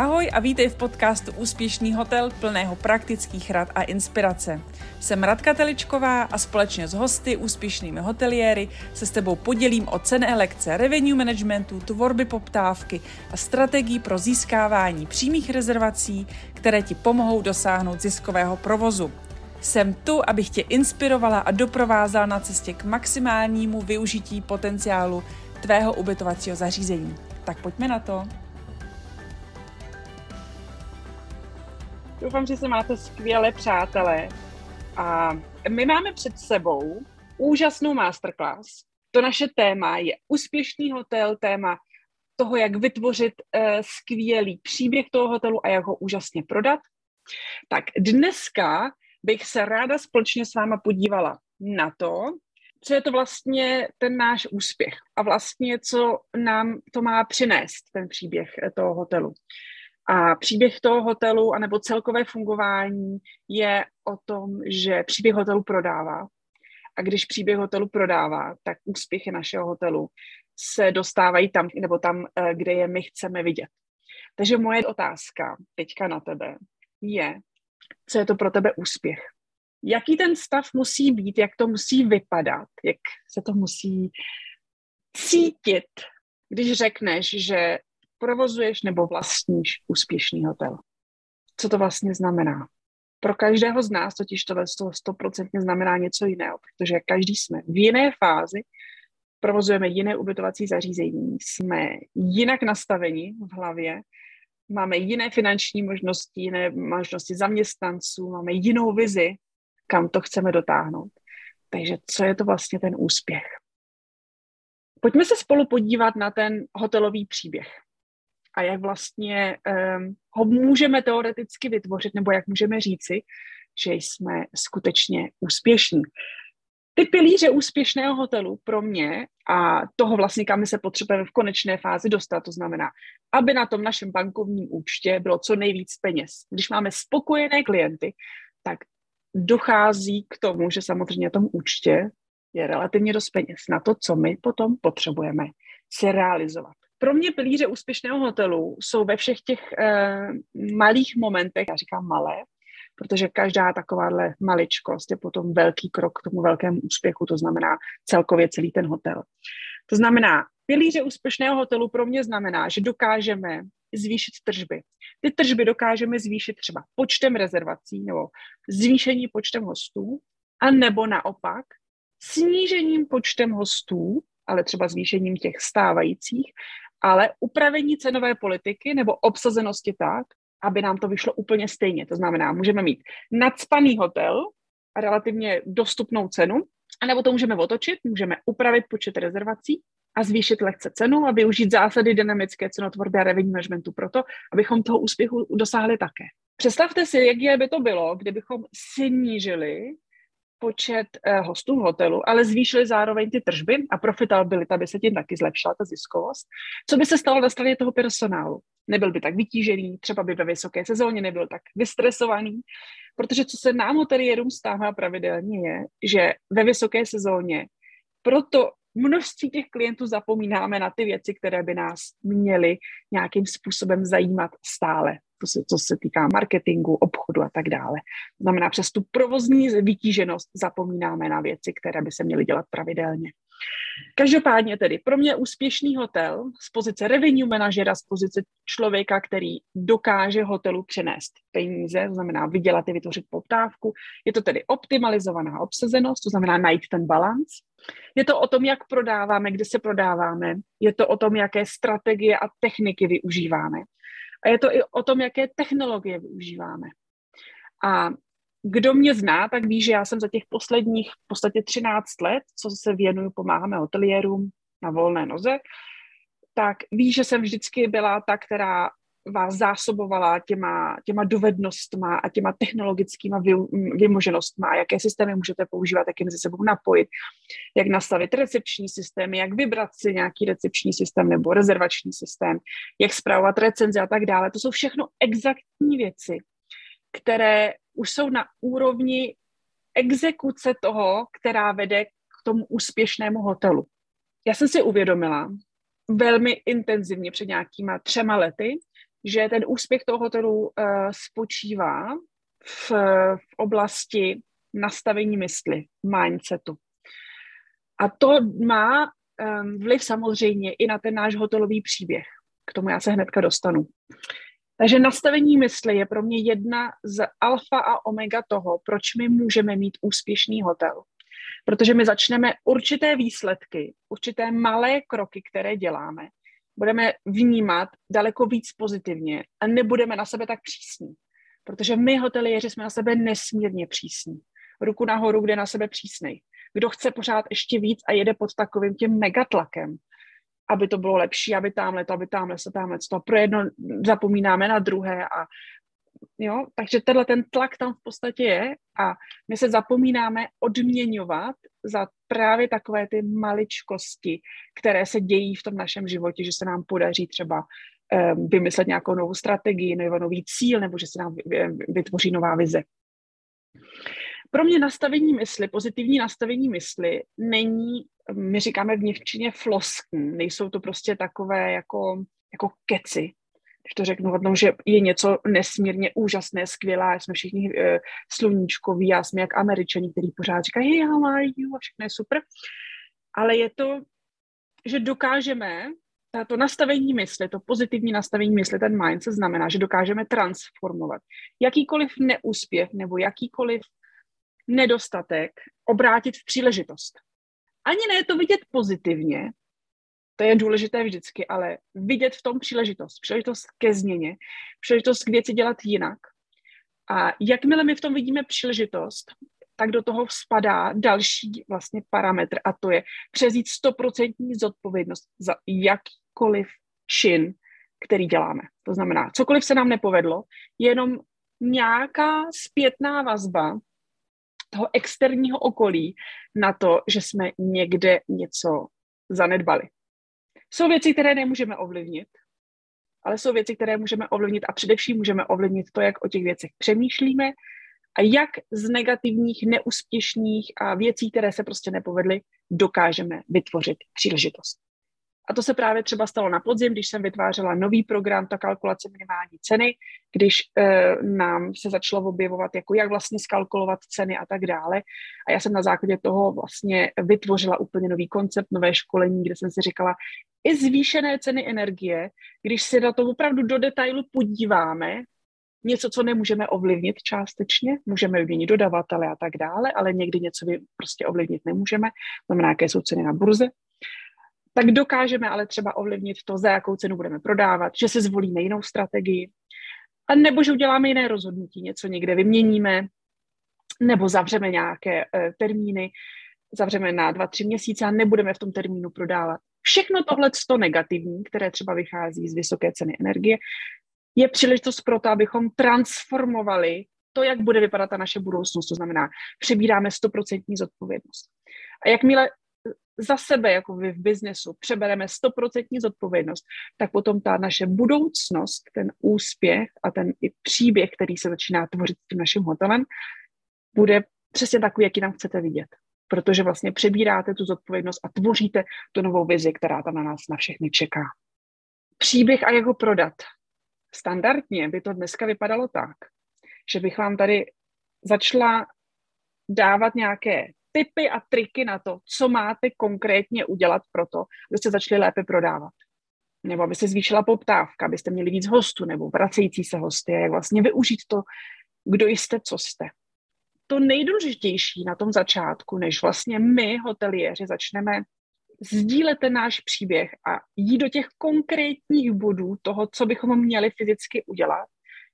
Ahoj a vítej v podcastu Úspěšný hotel plného praktických rad a inspirace. Jsem Radka Teličková a společně s hosty, úspěšnými hoteliéry, se s tebou podělím o cenné lekce revenue managementu, tvorby poptávky a strategií pro získávání přímých rezervací, které ti pomohou dosáhnout ziskového provozu. Jsem tu, abych tě inspirovala a doprovázala na cestě k maximálnímu využití potenciálu tvého ubytovacího zařízení. Tak pojďme na to. Doufám, že se máte skvěle, přátelé. A my máme před sebou úžasnou masterclass. To naše téma je úspěšný hotel, téma toho, jak vytvořit skvělý příběh toho hotelu a jak ho úžasně prodat. Tak dneska bych se ráda společně s váma podívala na to, co je to vlastně ten náš úspěch a vlastně co nám to má přinést, ten příběh toho hotelu. A příběh toho hotelu, anebo celkové fungování je o tom, že příběh hotelu prodává. A když příběh hotelu prodává, tak úspěchy našeho hotelu se dostávají tam, nebo tam, kde je my chceme vidět. Takže moje otázka teďka na tebe je, co je to pro tebe úspěch? Jaký ten stav musí být, jak to musí vypadat, jak se to musí cítit, když řekneš, že provozuješ nebo vlastníš úspěšný hotel. Co to vlastně znamená? Pro každého z nás totiž tohle 100% znamená něco jiného, protože každý jsme v jiné fázi, provozujeme jiné ubytovací zařízení, jsme jinak nastaveni v hlavě, máme jiné finanční možnosti, jiné možnosti zaměstnanců, máme jinou vizi, kam to chceme dotáhnout. Takže co je to vlastně ten úspěch? Pojďme se spolu podívat na ten hotelový příběh. A jak vlastně ho můžeme teoreticky vytvořit, nebo jak můžeme říci, že jsme skutečně úspěšní. Ty pilíře úspěšného hotelu pro mě a toho vlastně, kam my se potřebujeme v konečné fázi dostat, to znamená, aby na tom našem bankovním účtě bylo co nejvíc peněz. Když máme spokojené klienty, tak dochází k tomu, že samozřejmě na tom účtě je relativně dost peněz na to, co my potom potřebujeme se realizovat. Pro mě pilíře úspěšného hotelu jsou ve všech těch malých momentech, já říkám malé, protože každá takováhle maličkost je potom velký krok k tomu velkému úspěchu, to znamená celkově celý ten hotel. To znamená, pilíře úspěšného hotelu pro mě znamená, že dokážeme zvýšit tržby. Ty tržby dokážeme zvýšit třeba počtem rezervací nebo zvýšení počtem hostů, a nebo naopak snížením počtem hostů, ale třeba zvýšením těch stávajících, ale upravení cenové politiky nebo obsazenosti tak, aby nám to vyšlo úplně stejně. To znamená, můžeme mít nacpaný hotel a relativně dostupnou cenu, anebo to můžeme otočit, můžeme upravit počet rezervací a zvýšit lehce cenu a využít zásady dynamické cenotvorby a revenue managementu proto, abychom toho úspěchu dosáhli také. Představte si, jak by to bylo, kdybychom snížili počet hostů v hotelu, ale zvýšili zároveň ty tržby a profitabilita by se tím taky zlepšila, ta ziskovost. Co by se stalo na straně toho personálu? Nebyl by tak vytížený, třeba by ve vysoké sezóně nebyl tak vystresovaný, protože co se nám hotelierům stává pravidelně je, že ve vysoké sezóně proto množství těch klientů zapomínáme na ty věci, které by nás měly nějakým způsobem zajímat stále. To se týká marketingu, obchodu a tak dále. Znamená, přes tu provozní vytíženost zapomínáme na věci, které by se měly dělat pravidelně. Každopádně tedy pro mě úspěšný hotel z pozice revenue manažera, z pozice člověka, který dokáže hotelu přinést peníze, to znamená vydělat i vytvořit poptávku. Je to tedy optimalizovaná obsazenost, to znamená najít ten balanc. Je to o tom, jak prodáváme, kde se prodáváme. Je to o tom, jaké strategie a techniky využíváme. A je to i o tom, jaké technologie využíváme. A kdo mě zná, tak ví, že já jsem za těch posledních v podstatě 13 let, co se věnuju, pomáháme hoteliérům na volné noze, tak ví, že jsem vždycky byla ta, která vás zásobovala těma dovednostma a těma technologickýma vymoženostma, jaké systémy můžete používat, jak je mezi sebou napojit, jak nastavit recepční systémy, jak vybrat si nějaký recepční systém nebo rezervační systém, jak spravovat recenze a tak dále. To jsou všechno exaktní věci, které už jsou na úrovni exekuce toho, která vede k tomu úspěšnému hotelu. Já jsem si uvědomila velmi intenzivně před nějakýma 3 lety, že ten úspěch toho hotelu spočívá v oblasti nastavení mysli, mindsetu. A to má vliv samozřejmě i na ten náš hotelový příběh. K tomu já se hnedka dostanu. Takže nastavení mysli je pro mě jedna z alfa a omega toho, proč my můžeme mít úspěšný hotel. Protože my začneme určité výsledky, určité malé kroky, které děláme, budeme vnímat daleko víc pozitivně a nebudeme na sebe tak přísní. Protože my hoteliéři jsme na sebe nesmírně přísní. Ruku nahoru, kde na sebe přísnej. Kdo chce pořád ještě víc a jede pod takovým tím megatlakem, aby to bylo lepší, aby tamhle to. Pro jedno zapomínáme na druhé. A, jo? Takže tenhle ten tlak tam v podstatě je a my se zapomínáme odměňovat za právě takové ty maličkosti, které se dějí v tom našem životě, že se nám podaří třeba vymyslet nějakou novou strategii nebo nový cíl, nebo že se nám vytvoří nová vize. Pro mě nastavení mysli, pozitivní nastavení mysli není, my říkáme v němčině flosken, nejsou to prostě takové jako keci. Když to řeknu hodnou, že je něco nesmírně úžasné, skvělé, jsme všichni sluníčkoví, já jsme jak Američani, který pořád říkají, hey, how are you, a všechno je super. Ale je to, že dokážeme, to nastavení mysli, to pozitivní nastavení mysli, ten mindset znamená, že dokážeme transformovat jakýkoliv neúspěch nebo jakýkoliv nedostatek obrátit v příležitost. Ani ne to vidět pozitivně, to je důležité vždycky, ale vidět v tom příležitost. Příležitost ke změně, příležitost k věci dělat jinak. A jakmile my v tom vidíme příležitost, tak do toho spadá další vlastně parametr a to je převzít 100% zodpovědnost za jakýkoliv čin, který děláme. To znamená, cokoliv se nám nepovedlo, jenom nějaká zpětná vazba toho externího okolí na to, že jsme někde něco zanedbali. Jsou věci, které nemůžeme ovlivnit, ale jsou věci, které můžeme ovlivnit a především můžeme ovlivnit to, jak o těch věcech přemýšlíme a jak z negativních, neúspěšných a věcí, které se prostě nepovedly, dokážeme vytvořit příležitost. A to se právě třeba stalo na podzim, když jsem vytvářela nový program, ta kalkulace minimální ceny, když nám se začalo objevovat, jako jak vlastně skalkulovat ceny a tak dále. A já jsem na základě toho vlastně vytvořila úplně nový koncept, nové školení, kde jsem si říkala, i zvýšené ceny energie, když se na to opravdu do detailu podíváme, něco, co nemůžeme ovlivnit částečně, můžeme ovlivnit dodavatele a tak dále, ale někdy něco prostě ovlivnit nemůžeme, znamená, jaké jsou ceny na burze. Tak dokážeme ale třeba ovlivnit to, za jakou cenu budeme prodávat, že se zvolíme jinou strategii, a nebo že uděláme jiné rozhodnutí, něco někde vyměníme, nebo zavřeme nějaké termíny, zavřeme na 2-3 měsíce a nebudeme v tom termínu prodávat. Všechno tohleto negativní, které třeba vychází z vysoké ceny energie, je příležitost pro to, abychom transformovali to, jak bude vypadat ta naše budoucnost, to znamená, přebíráme 100% zodpovědnost. A jakmile za sebe, jako vy v biznesu, přebereme 100% zodpovědnost, tak potom ta naše budoucnost, ten úspěch a ten i příběh, který se začíná tvořit s tím naším hotelem, bude přesně takový, jaký nám chcete vidět. Protože vlastně přebíráte tu zodpovědnost a tvoříte tu novou vizi, která tam na nás na všechny čeká. Příběh a jak ho prodat. Standardně by to dneska vypadalo tak, že bych vám tady začala dávat nějaké tipy a triky na to, co máte konkrétně udělat pro to, abyste začali lépe prodávat. Nebo aby se zvýšila poptávka, abyste měli víc hostů nebo vracející se hosty, jak vlastně využít to, kdo jste, co jste. To nejdůležitější na tom začátku, než vlastně my, hoteliéři, začneme sdílet ten náš příběh a jít do těch konkrétních bodů toho, co bychom měli fyzicky udělat,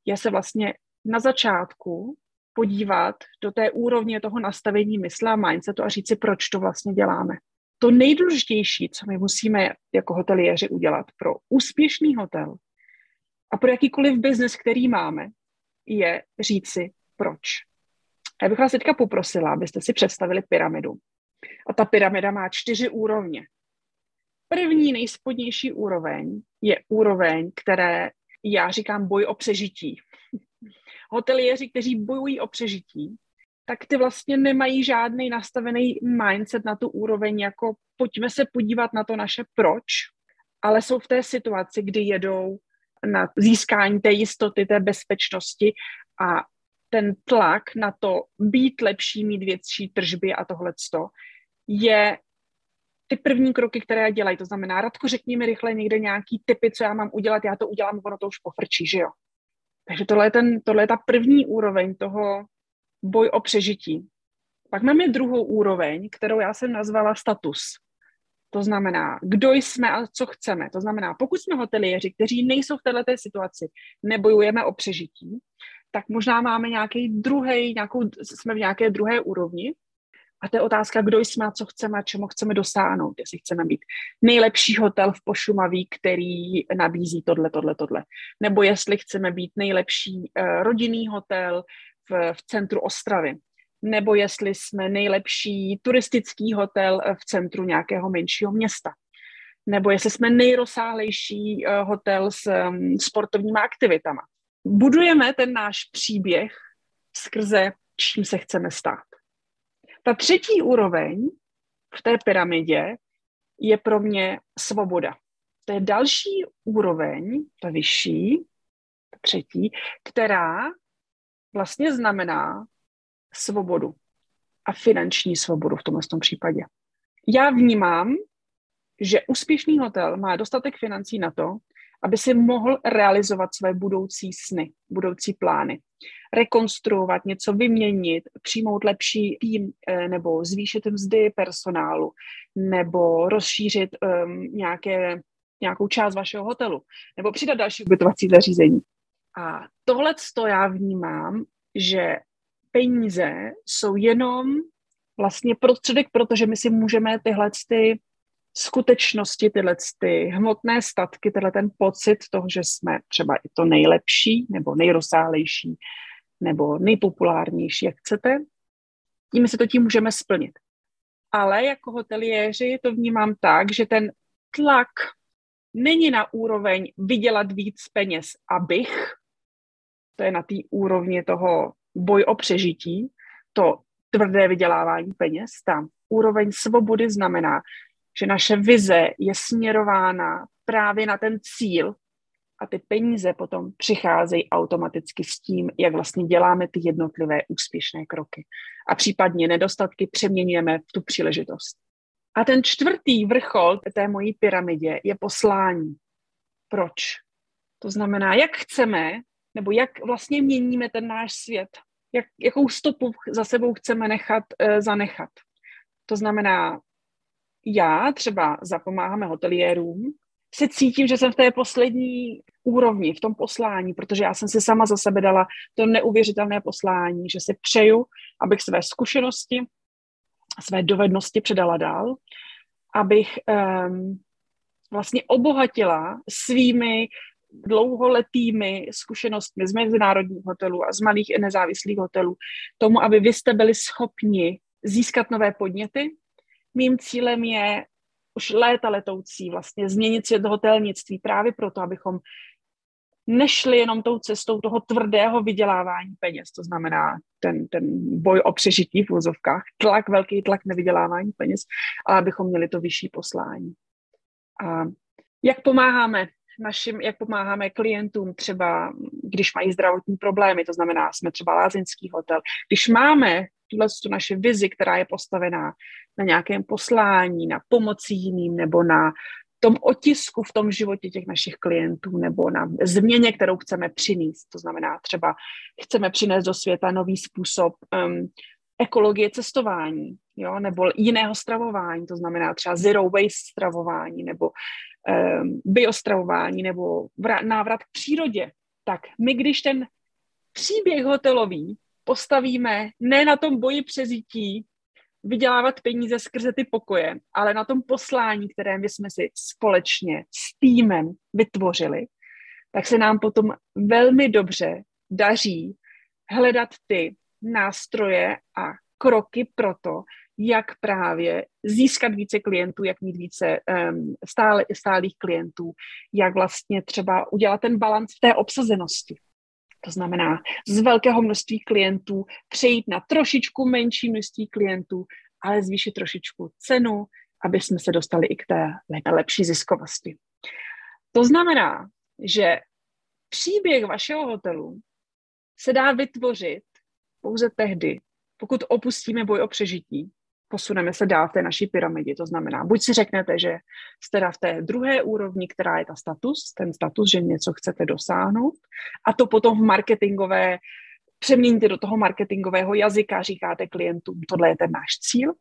je se vlastně na začátku podívat do té úrovně toho nastavení mysle a mindsetu a říct si, proč to vlastně děláme. To nejdůležitější, co my musíme jako hoteliéři udělat pro úspěšný hotel a pro jakýkoliv biznes, který máme, je říct si, proč. A já bych vás teďka poprosila, abyste si představili pyramidu. A ta pyramida má 4 úrovně. První nejspodnější úroveň je úroveň, které já říkám boj o přežití. Hoteliéři, kteří bojují o přežití, tak ty vlastně nemají žádný nastavený mindset na tu úroveň, jako pojďme se podívat na to naše proč, ale jsou v té situaci, kdy jedou na získání té jistoty, té bezpečnosti a ten tlak na to být lepší, mít větší tržby a tohleto je ty první kroky, které dělají. To znamená, Radko, řekni mi rychle někde nějaký tipy, co já mám udělat, já to udělám, ono to už pofrčí, že jo. Takže tohle je ta první úroveň toho boj o přežití. Pak máme druhou úroveň, kterou já jsem nazvala status. To znamená, kdo jsme a co chceme. To znamená, pokud jsme hoteliéři, kteří nejsou v této situaci, nebojujeme o přežití, tak možná máme jsme v nějaké druhé úrovni. A to je otázka, kdo jsme a co chceme a čemu chceme dosáhnout. Jestli chceme být nejlepší hotel v Pošumaví, který nabízí tohle. Nebo jestli chceme být nejlepší rodinný hotel v centru Ostravy. Nebo jestli jsme nejlepší turistický hotel v centru nějakého menšího města. Nebo jestli jsme nejrozsáhlejší hotel s sportovníma aktivitama. Budujeme ten náš příběh skrze, čím se chceme stát. Ta třetí úroveň v té pyramidě je pro mě svoboda. To je další úroveň, ta vyšší, ta třetí, která vlastně znamená svobodu a finanční svobodu v tomto případě. Já vnímám, že úspěšný hotel má dostatek financí na to, aby si mohl realizovat své budoucí sny, budoucí plány. Rekonstruovat, něco vyměnit, přijmout lepší tým nebo zvýšit mzdy personálu nebo rozšířit nějakou část vašeho hotelu nebo přidat další ubytovací zařízení. A tohleto já vnímám, že peníze jsou jenom vlastně prostředek, protože my si můžeme tyhle ty skutečnosti, tyhle ty hmotné statky, tenhle ten pocit toho, že jsme třeba i to nejlepší nebo nejrozsáhlejší nebo nejpopulárnější, jak chcete, tím si to tím můžeme splnit. Ale jako hoteliéři to vnímám tak, že ten tlak není na úroveň vydělat víc peněz, abych, to je na té úrovni toho boj o přežití, to tvrdé vydělávání peněz, tam úroveň svobody znamená, že naše vize je směrována právě na ten cíl a ty peníze potom přicházejí automaticky s tím, jak vlastně děláme ty jednotlivé úspěšné kroky. A případně nedostatky přeměňujeme v tu příležitost. A ten čtvrtý vrchol té mojí pyramidě je poslání. Proč? To znamená, jak chceme, nebo jak vlastně měníme ten náš svět, jakou stopu za sebou chceme zanechat. To znamená, já třeba zapomáháme hoteliérům, se cítím, že jsem v té poslední úrovni, v tom poslání, protože já jsem si sama za sebe dala to neuvěřitelné poslání, že si přeju, abych své zkušenosti a své dovednosti předala dál, abych vlastně obohatila svými dlouholetými zkušenostmi z mezinárodních hotelů a z malých i nezávislých hotelů tomu, aby vy jste byli schopni získat nové podněty. Mým cílem je už léta letoucí vlastně změnit svět hotelnictví právě proto, abychom nešli jenom tou cestou toho tvrdého vydělávání peněz, to znamená ten boj o přežití v úzovkách, velký tlak nevydělávání peněz, ale abychom měli to vyšší poslání. A jak pomáháme klientům třeba, když mají zdravotní problémy, to znamená, jsme třeba lázeňský hotel, když máme tu naše vizi, která je postavená na nějakém poslání, na pomoci jiným nebo na tom otisku v tom životě těch našich klientů nebo na změně, kterou chceme přinést. To znamená třeba chceme přinést do světa nový způsob ekologie cestování, jo? Nebo jiného stravování, to znamená třeba zero waste stravování nebo biostravování nebo návrat k přírodě. Tak my, když ten příběh hotelový postavíme ne na tom boji přežití, vydělávat peníze skrze ty pokoje, ale na tom poslání, které my jsme si společně s týmem vytvořili, tak se nám potom velmi dobře daří hledat ty nástroje a kroky pro to, jak právě získat více klientů, jak mít více stálých klientů, jak vlastně třeba udělat ten balanc v té obsazenosti. To znamená, z velkého množství klientů přejít na trošičku menší množství klientů, ale zvýšit trošičku cenu, aby jsme se dostali i k té lepší ziskovosti. To znamená, že příběh vašeho hotelu se dá vytvořit pouze tehdy, pokud opustíme boj o přežití, posuneme se dál v té naší pyramidě. To znamená, buď si řeknete, že jste v té druhé úrovni, která je ta status, ten status, že něco chcete dosáhnout, a to potom v marketingové, přeměníte do toho marketingového jazyka, říkáte klientům, tohle je ten náš cíl,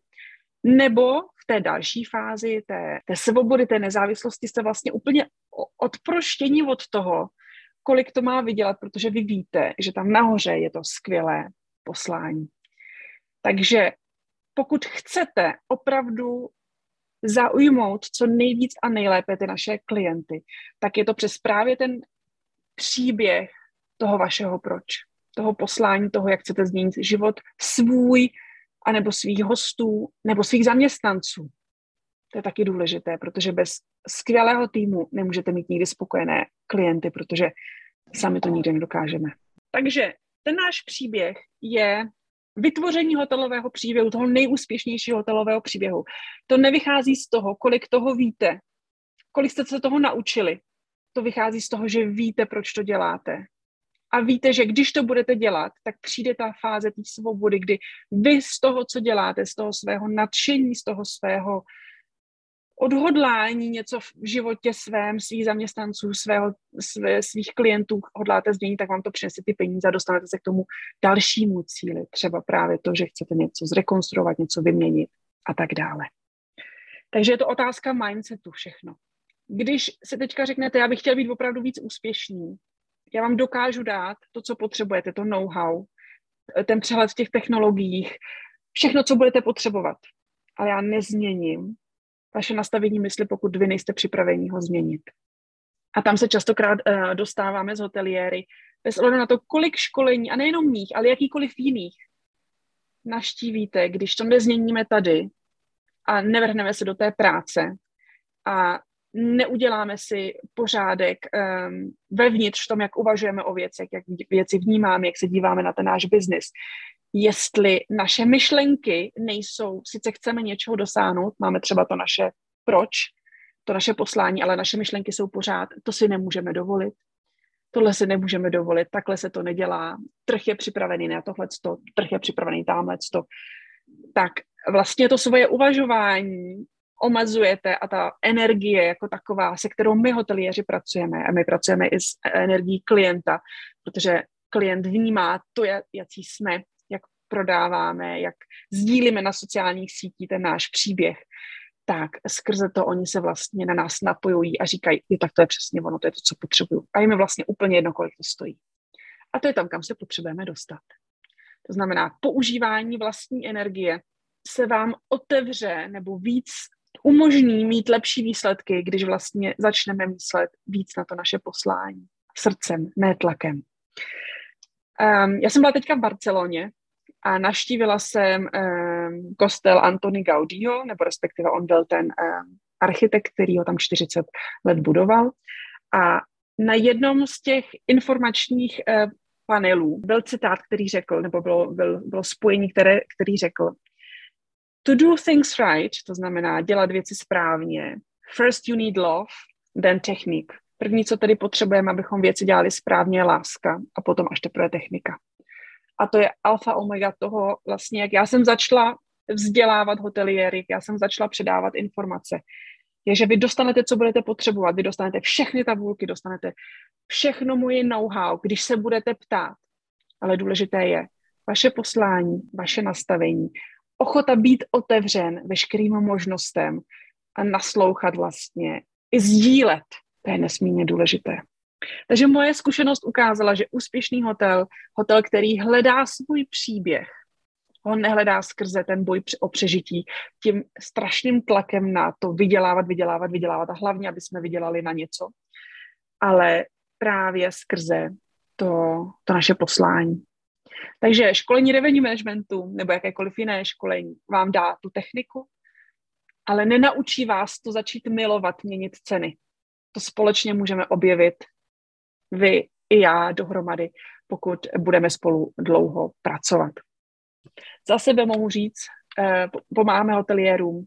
nebo v té další fázi, té svobody, té nezávislosti jste vlastně úplně odproštěni od toho, kolik to má vydělat, protože vy víte, že tam nahoře je to skvělé poslání. Takže pokud chcete opravdu zaujmout co nejvíc a nejlépe ty naše klienty, tak je to přes právě ten příběh toho vašeho proč, toho poslání, toho, jak chcete změnit život svůj, anebo svých hostů, nebo svých zaměstnanců. To je taky důležité, protože bez skvělého týmu nemůžete mít nikdy spokojené klienty, protože sami to nikdy nedokážeme. Takže ten náš příběh je vytvoření hotelového příběhu, toho nejúspěšnějšího hotelového příběhu. To nevychází z toho, kolik toho víte, kolik jste se toho naučili. To vychází z toho, že víte, proč to děláte. A víte, že když to budete dělat, tak přijde ta fáze té svobody, kdy vy z toho, co děláte, z toho svého nadšení, z toho svého odhodlání něco v životě svém, svých zaměstnanců, svých klientů hodláte změnit, tak vám to přinese ty peníze a dostanete se k tomu dalšímu cíli. Třeba právě to, že chcete něco zrekonstruovat, něco vyměnit a tak dále. Takže je to otázka mindsetu všechno. Když se teďka řeknete, já bych chtěl být opravdu víc úspěšný, já vám dokážu dát to, co potřebujete, to know-how, ten přehled v těch technologiích, všechno, co budete potřebovat. Ale já nezměním vaše nastavení mysli, pokud vy nejste připraveni ho změnit. A tam se častokrát dostáváme z hoteliéry, bez ohledu na to, kolik školení, a nejenom mých, ale jakýkoliv jiných, navštívíte, když to nezměníme tady a nevrhneme se do té práce a neuděláme si pořádek vevnitř v tom, jak uvažujeme o věcech, jak věci vnímáme, jak se díváme na ten náš biznis. Jestli naše myšlenky nejsou, sice chceme něčeho dosáhnout, máme třeba to naše proč, to naše poslání, ale naše myšlenky jsou pořád, to si nemůžeme dovolit, tohle si nemůžeme dovolit, takhle se to nedělá, trh je připravený na tohleto, trh je připravený tamhleto, tak vlastně to svoje uvažování omezujete a ta energie jako taková, se kterou my hoteliéři pracujeme, a my pracujeme i s energií klienta, protože klient vnímá to, jaký jsme, jak prodáváme, jak sdílíme na sociálních sítích ten náš příběh, tak skrze to oni se vlastně na nás napojují a říkají, tak to je přesně ono, to je to, co potřebuju. A jim je vlastně úplně jedno, kolik to stojí. A to je tam, kam se potřebujeme dostat. To znamená, používání vlastní energie se vám otevře nebo víc umožní mít lepší výsledky, když vlastně začneme myslet víc na to naše poslání. Srdcem, ne tlakem. Já jsem byla teďka v Barceloně a navštívila jsem kostel Antoni Gaudího, nebo respektive on byl ten architekt, který ho tam 40 let budoval. A na jednom z těch informačních panelů byl citát, který řekl, nebo bylo spojení, který řekl: To do things right, to znamená dělat věci správně. First you need love, then technique. První, co tady potřebujeme, abychom věci dělali správně, je láska a potom až teprve technika. A to je alfa omega toho vlastně, jak já jsem začala vzdělávat hoteliéry, jak já jsem začala předávat informace. Je, že vy dostanete, co budete potřebovat, vy dostanete všechny tabulky, dostanete všechno moje know-how, když se budete ptát. Ale důležité je vaše poslání, vaše nastavení, ochota být otevřen veškerým možnostem a naslouchat vlastně i sdílet. To je nesmírně důležité. Takže moje zkušenost ukázala, že úspěšný hotel, hotel, který hledá svůj příběh, ho nehledá skrze ten boj o přežití, tím strašným tlakem na to vydělávat a hlavně, aby jsme vydělali na něco, ale právě skrze to naše poslání. Takže školení revenue managementu nebo jakékoliv jiné školení vám dá tu techniku, ale nenaučí vás to začít milovat, měnit ceny. To společně můžeme objevit vy i já dohromady, pokud budeme spolu dlouho pracovat. Za sebe mohu říct, pomáháme hoteliérům,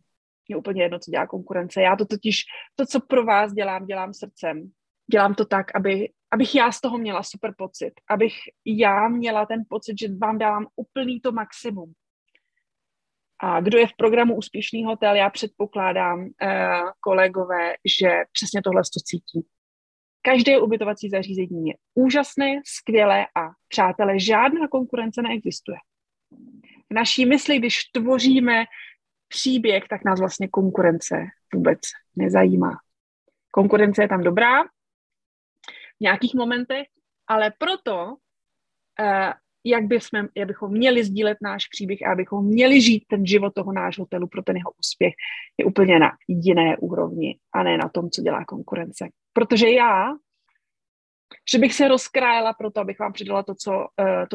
je úplně jedno, co dělá konkurence. Já to totiž, to, co pro vás dělám srdcem. Dělám to tak, aby abych já z toho měla super pocit, abych já měla ten pocit, že vám dávám úplný to maximum. A kdo je v programu Úspěšný hotel, já předpokládám, kolegové, že přesně tohle to cítí. Každé ubytovací zařízení je úžasné, skvělé a přátelé, žádná konkurence neexistuje. V naší mysli, když tvoříme příběh, tak nás vlastně konkurence vůbec nezajímá. Konkurence je tam dobrá v nějakých momentech, ale proto, jak bychom měli sdílet náš příběh a abychom měli žít ten život toho nášho hotelu pro ten jeho úspěch, je úplně na jiné úrovni a ne na tom, co dělá konkurence. Protože že bych se rozkrájela proto, abych vám předala to,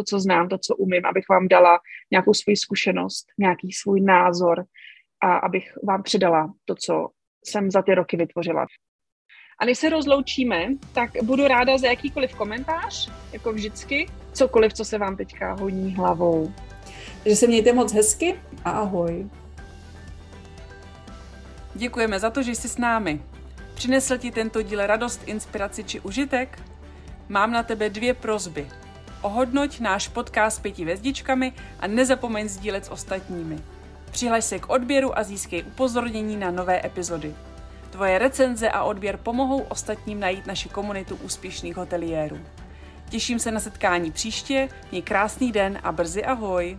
co znám, to, co umím, abych vám dala nějakou svou zkušenost, nějaký svůj názor a abych vám předala to, co jsem za ty roky vytvořila. A než se rozloučíme, tak budu ráda za jakýkoliv komentář, jako vždycky, cokoliv, co se vám teďka honí hlavou. Takže se mějte moc hezky a ahoj. Děkujeme za to, že jsi s námi. Přinesl ti tento díl radost, inspiraci či užitek? Mám na tebe 2 prosby. Ohodnoť náš podcast 5 hvězdičkami a nezapomeň sdílet s ostatními. Přihlaš se k odběru a získej upozornění na nové epizody. Tvoje recenze a odběr pomohou ostatním najít naši komunitu úspěšných hoteliérů. Těším se na setkání příště, měj krásný den a brzy ahoj!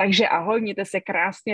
Takže ahoj, mějte se krásně,